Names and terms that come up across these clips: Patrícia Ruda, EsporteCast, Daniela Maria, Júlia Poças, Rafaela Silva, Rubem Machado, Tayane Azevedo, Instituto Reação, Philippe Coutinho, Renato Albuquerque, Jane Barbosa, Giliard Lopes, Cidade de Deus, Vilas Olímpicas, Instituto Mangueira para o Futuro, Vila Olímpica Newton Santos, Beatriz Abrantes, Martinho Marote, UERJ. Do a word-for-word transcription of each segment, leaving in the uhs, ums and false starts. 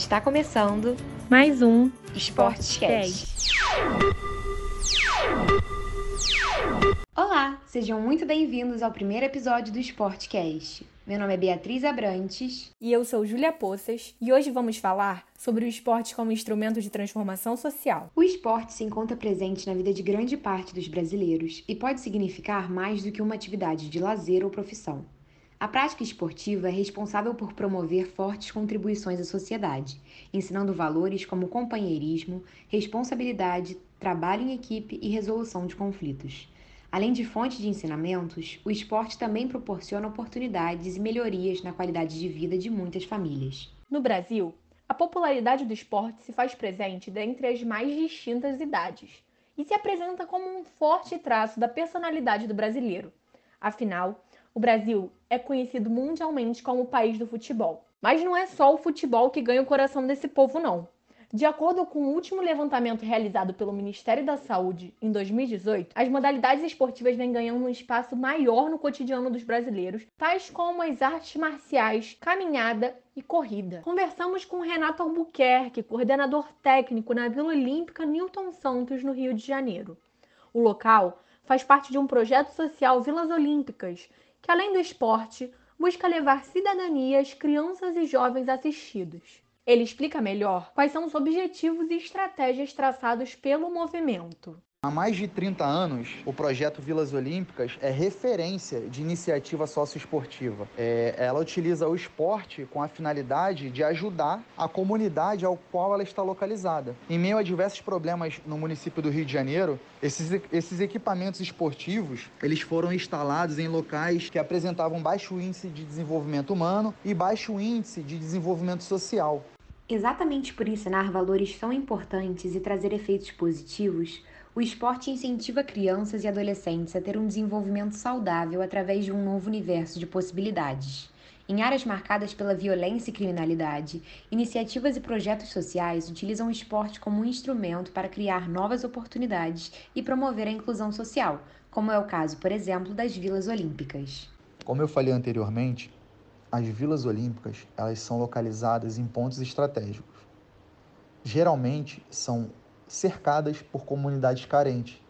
Está começando mais um EsporteCast. Olá, sejam muito bem-vindos ao primeiro episódio do EsporteCast. Meu nome é Beatriz Abrantes. E eu sou Júlia Poças. E hoje vamos falar sobre o esporte como instrumento de transformação social. O esporte se encontra presente na vida de grande parte dos brasileiros e pode significar mais do que uma atividade de lazer ou profissão. A prática esportiva é responsável por promover fortes contribuições à sociedade, ensinando valores como companheirismo, responsabilidade, trabalho em equipe e resolução de conflitos. Além de fonte de ensinamentos, o esporte também proporciona oportunidades e melhorias na qualidade de vida de muitas famílias. No Brasil, a popularidade do esporte se faz presente dentre as mais distintas idades e se apresenta como um forte traço da personalidade do brasileiro. Afinal, o Brasil é conhecido mundialmente como o país do futebol. Mas não é só o futebol que ganha o coração desse povo, não. De acordo com o último levantamento realizado pelo Ministério da Saúde em dois mil e dezoito, as modalidades esportivas vêm ganhando um espaço maior no cotidiano dos brasileiros, tais como as artes marciais, caminhada e corrida. Conversamos com Renato Albuquerque, coordenador técnico na Vila Olímpica Newton Santos, no Rio de Janeiro. O local faz parte de um projeto social Vilas Olímpicas, que além do esporte, busca levar cidadania às crianças e jovens assistidos. Ele explica melhor quais são os objetivos e estratégias traçados pelo movimento. Há mais de trinta anos, o projeto Vilas Olímpicas é referência de iniciativa socioesportiva. É, ela utiliza o esporte com a finalidade de ajudar a comunidade ao qual ela está localizada. Em meio a diversos problemas no município do Rio de Janeiro, esses, esses equipamentos esportivos eles foram instalados em locais que apresentavam baixo índice de desenvolvimento humano e baixo índice de desenvolvimento social. Exatamente por ensinar valores tão importantes e trazer efeitos positivos, o esporte incentiva crianças e adolescentes a ter um desenvolvimento saudável através de um novo universo de possibilidades. Em áreas marcadas pela violência e criminalidade, iniciativas e projetos sociais utilizam o esporte como um instrumento para criar novas oportunidades e promover a inclusão social, como é o caso, por exemplo, das Vilas Olímpicas. Como eu falei anteriormente, as Vilas Olímpicas, elas são localizadas em pontos estratégicos. Geralmente, são cercadas por comunidades carentes.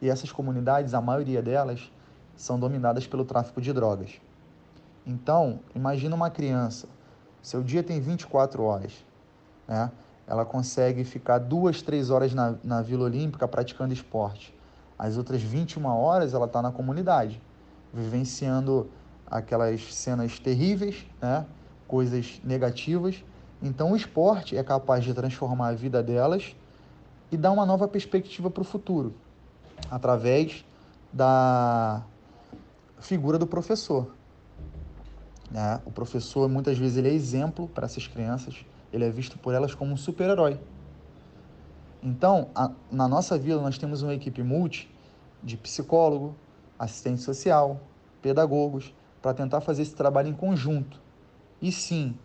E essas comunidades, a maioria delas, são dominadas pelo tráfico de drogas. Então, imagina uma criança, seu dia tem vinte e quatro horas, né? Ela consegue ficar duas, três horas na, na Vila Olímpica praticando esporte. As outras vinte e uma horas ela está na comunidade, vivenciando aquelas cenas terríveis, né? Coisas negativas. Então, o esporte é capaz de transformar a vida delas e dar uma nova perspectiva para o futuro, através da figura do professor. Né? O professor, muitas vezes, ele é exemplo para essas crianças, ele é visto por elas como um super-herói. Então, a, na nossa vila, nós temos uma equipe multi de psicólogo, assistente social, pedagogos, para tentar fazer esse trabalho em conjunto. E sim,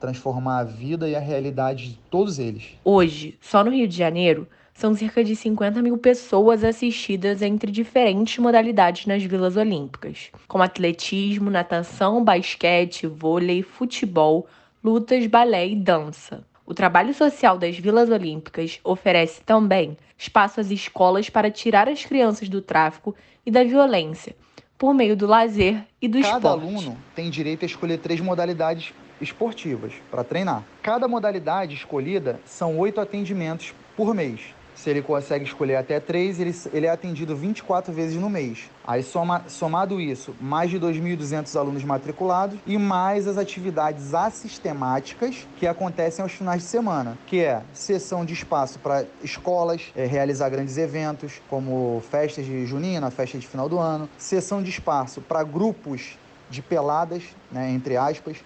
transformar a vida e a realidade de todos eles. Hoje, só no Rio de Janeiro, são cerca de cinquenta mil pessoas assistidas entre diferentes modalidades nas Vilas Olímpicas, como atletismo, natação, basquete, vôlei, futebol, lutas, balé e dança. O trabalho social das Vilas Olímpicas oferece também espaço às escolas para tirar as crianças do tráfico e da violência, por meio do lazer e do esporte. Cada aluno tem direito a escolher três modalidades esportivas para treinar. Cada modalidade escolhida são oito atendimentos por mês. Se ele consegue escolher até três, ele, ele é atendido vinte e quatro vezes no mês. Aí, soma, somado isso, mais de dois mil e duzentos alunos matriculados e mais as atividades assistemáticas que acontecem aos finais de semana, que é sessão de espaço para escolas, é, realizar grandes eventos, como festas de junina, festa de final do ano, sessão de espaço para grupos de peladas, né, entre aspas,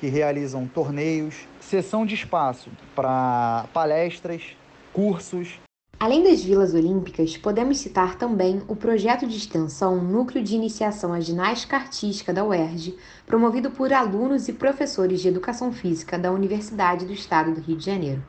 que realizam torneios, sessão de espaço para palestras, cursos. Além das Vilas Olímpicas, podemos citar também o projeto de extensão Núcleo de Iniciação à Ginástica Artística da U E R J, promovido por alunos e professores de Educação Física da Universidade do Estado do Rio de Janeiro.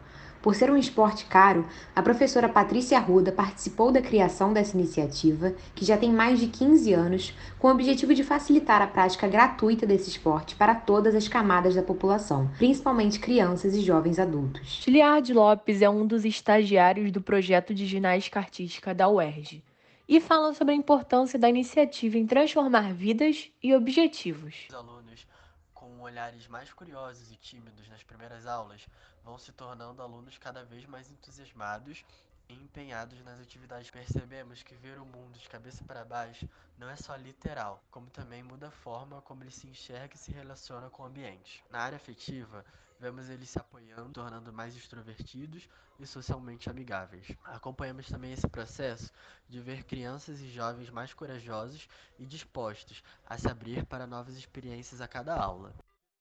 Por ser um esporte caro, a professora Patrícia Ruda participou da criação dessa iniciativa, que já tem mais de quinze anos, com o objetivo de facilitar a prática gratuita desse esporte para todas as camadas da população, principalmente crianças e jovens adultos. Giliard Lopes é um dos estagiários do projeto de ginástica artística da U E R J e fala sobre a importância da iniciativa em transformar vidas e objetivos. Os alunos com olhares mais curiosos e tímidos nas primeiras aulas vão se tornando alunos cada vez mais entusiasmados e empenhados nas atividades. Percebemos que ver o mundo de cabeça para baixo não é só literal, como também muda a forma como ele se enxerga e se relaciona com o ambiente. Na área afetiva, vemos eles se apoiando, tornando mais extrovertidos e socialmente amigáveis. Acompanhamos também esse processo de ver crianças e jovens mais corajosos e dispostos a se abrir para novas experiências a cada aula.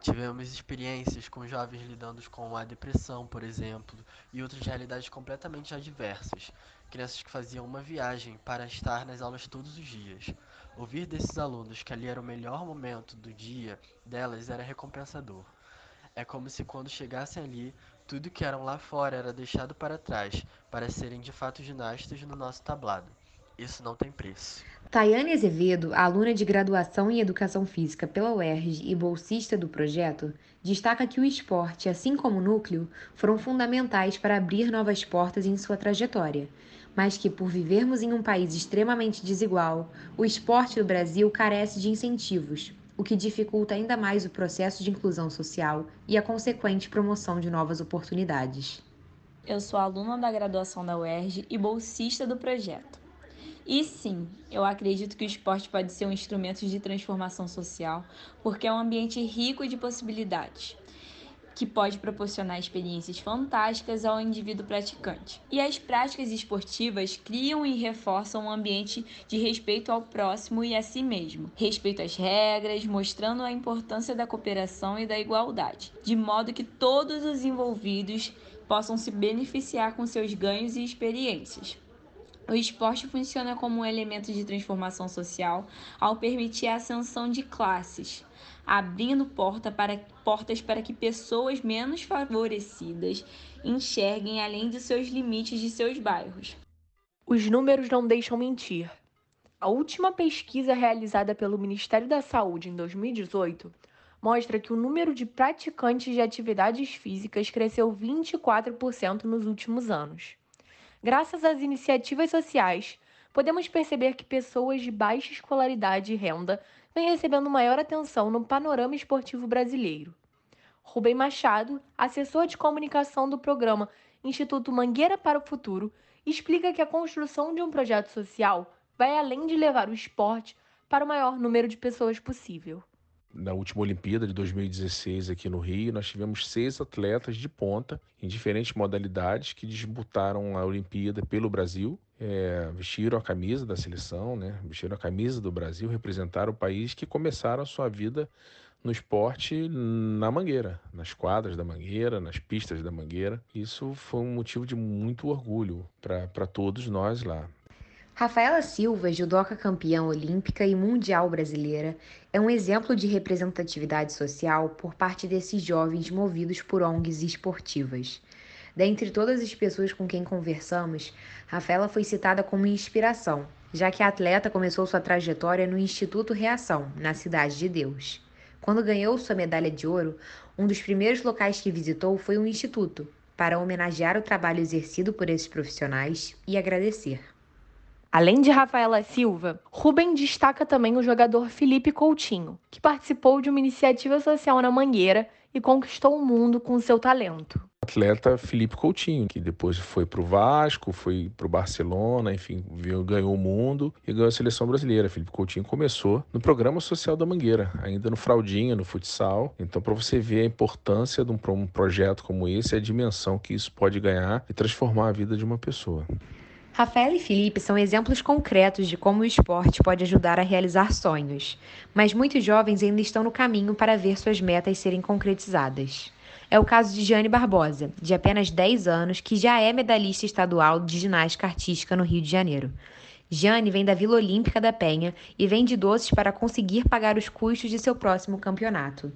Tivemos experiências com jovens lidando com a depressão, por exemplo, e outras realidades completamente adversas. Crianças que faziam uma viagem para estar nas aulas todos os dias. Ouvir desses alunos que ali era o melhor momento do dia delas era recompensador. É como se quando chegassem ali, tudo que eram lá fora era deixado para trás, para serem de fato ginastas no nosso tablado. Isso não tem preço. Tayane Azevedo, aluna de graduação em Educação Física pela U E R J e bolsista do projeto, destaca que o esporte, assim como o núcleo, foram fundamentais para abrir novas portas em sua trajetória, mas que, por vivermos em um país extremamente desigual, o esporte do Brasil carece de incentivos, o que dificulta ainda mais o processo de inclusão social e a consequente promoção de novas oportunidades. Eu sou aluna da graduação da U E R J e bolsista do projeto. E sim, eu acredito que o esporte pode ser um instrumento de transformação social, porque é um ambiente rico de possibilidades, que pode proporcionar experiências fantásticas ao indivíduo praticante. E as práticas esportivas criam e reforçam um ambiente de respeito ao próximo e a si mesmo, respeito às regras, mostrando a importância da cooperação e da igualdade, de modo que todos os envolvidos possam se beneficiar com seus ganhos e experiências. O esporte funciona como um elemento de transformação social ao permitir a ascensão de classes, abrindo porta para, portas para que pessoas menos favorecidas enxerguem além dos seus limites de seus bairros. Os números não deixam mentir. A última pesquisa realizada pelo Ministério da Saúde em dois mil e dezoito mostra que o número de praticantes de atividades físicas cresceu vinte e quatro por cento nos últimos anos. Graças às iniciativas sociais, podemos perceber que pessoas de baixa escolaridade e renda vêm recebendo maior atenção no panorama esportivo brasileiro. Rubem Machado, assessor de comunicação do programa Instituto Mangueira para o Futuro, explica que a construção de um projeto social vai além de levar o esporte para o maior número de pessoas possível. Na última Olimpíada de dois mil e dezesseis aqui no Rio, nós tivemos seis atletas de ponta em diferentes modalidades que disputaram a Olimpíada pelo Brasil, é, vestiram a camisa da seleção, né? Vestiram a camisa do Brasil, representaram o país, que começaram a sua vida no esporte na Mangueira, nas quadras da Mangueira, nas pistas da Mangueira. Isso foi um motivo de muito orgulho para todos nós lá. Rafaela Silva, judoca campeã olímpica e mundial brasileira, é um exemplo de representatividade social por parte desses jovens movidos por O N Gs esportivas. Dentre todas as pessoas com quem conversamos, Rafaela foi citada como inspiração, já que a atleta começou sua trajetória no Instituto Reação, na Cidade de Deus. Quando ganhou sua medalha de ouro, um dos primeiros locais que visitou foi um instituto, para homenagear o trabalho exercido por esses profissionais e agradecer. Além de Rafaela Silva, Rubem destaca também o jogador Philippe Coutinho, que participou de uma iniciativa social na Mangueira e conquistou o mundo com seu talento. Atleta Philippe Coutinho, que depois foi para o Vasco, foi para o Barcelona, enfim, ganhou o mundo e ganhou a seleção brasileira. Philippe Coutinho começou no programa social da Mangueira, ainda no fraldinha, no futsal. Então, para você ver a importância de um projeto como esse, a dimensão que isso pode ganhar e transformar a vida de uma pessoa. Rafaela e Felipe são exemplos concretos de como o esporte pode ajudar a realizar sonhos, mas muitos jovens ainda estão no caminho para ver suas metas serem concretizadas. É o caso de Jane Barbosa, de apenas dez anos, que já é medalhista estadual de ginástica artística no Rio de Janeiro. Jane vem da Vila Olímpica da Penha e vende doces para conseguir pagar os custos de seu próximo campeonato.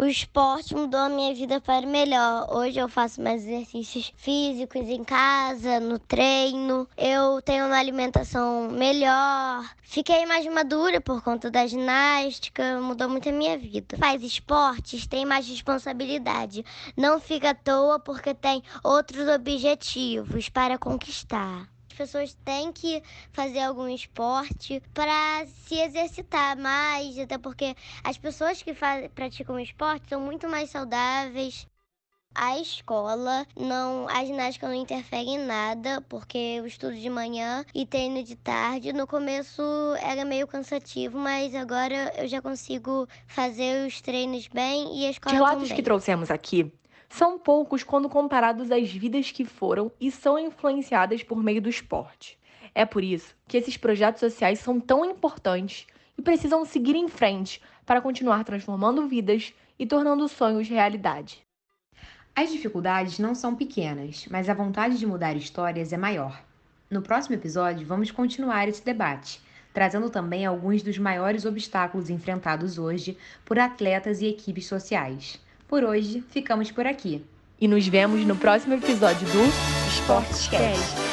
O esporte mudou a minha vida para melhor. Hoje eu faço mais exercícios físicos em casa, no treino. Eu tenho uma alimentação melhor. Fiquei mais madura por conta da ginástica. Mudou muito a minha vida. Faz esportes, tem mais responsabilidade. Não fica à toa porque tem outros objetivos para conquistar. As pessoas têm que fazer algum esporte para se exercitar mais, até porque as pessoas que faz, praticam esporte são muito mais saudáveis. A escola, não, a ginástica não interfere em nada, porque eu estudo de manhã e treino de tarde. No começo era meio cansativo, mas agora eu já consigo fazer os treinos bem e a escola também. Os relatos que trouxemos aqui são poucos quando comparados às vidas que foram e são influenciadas por meio do esporte. É por isso que esses projetos sociais são tão importantes e precisam seguir em frente para continuar transformando vidas e tornando sonhos realidade. As dificuldades não são pequenas, mas a vontade de mudar histórias é maior. No próximo episódio, vamos continuar esse debate, trazendo também alguns dos maiores obstáculos enfrentados hoje por atletas e equipes sociais. Por hoje, ficamos por aqui. E nos vemos no próximo episódio do EsporteCast.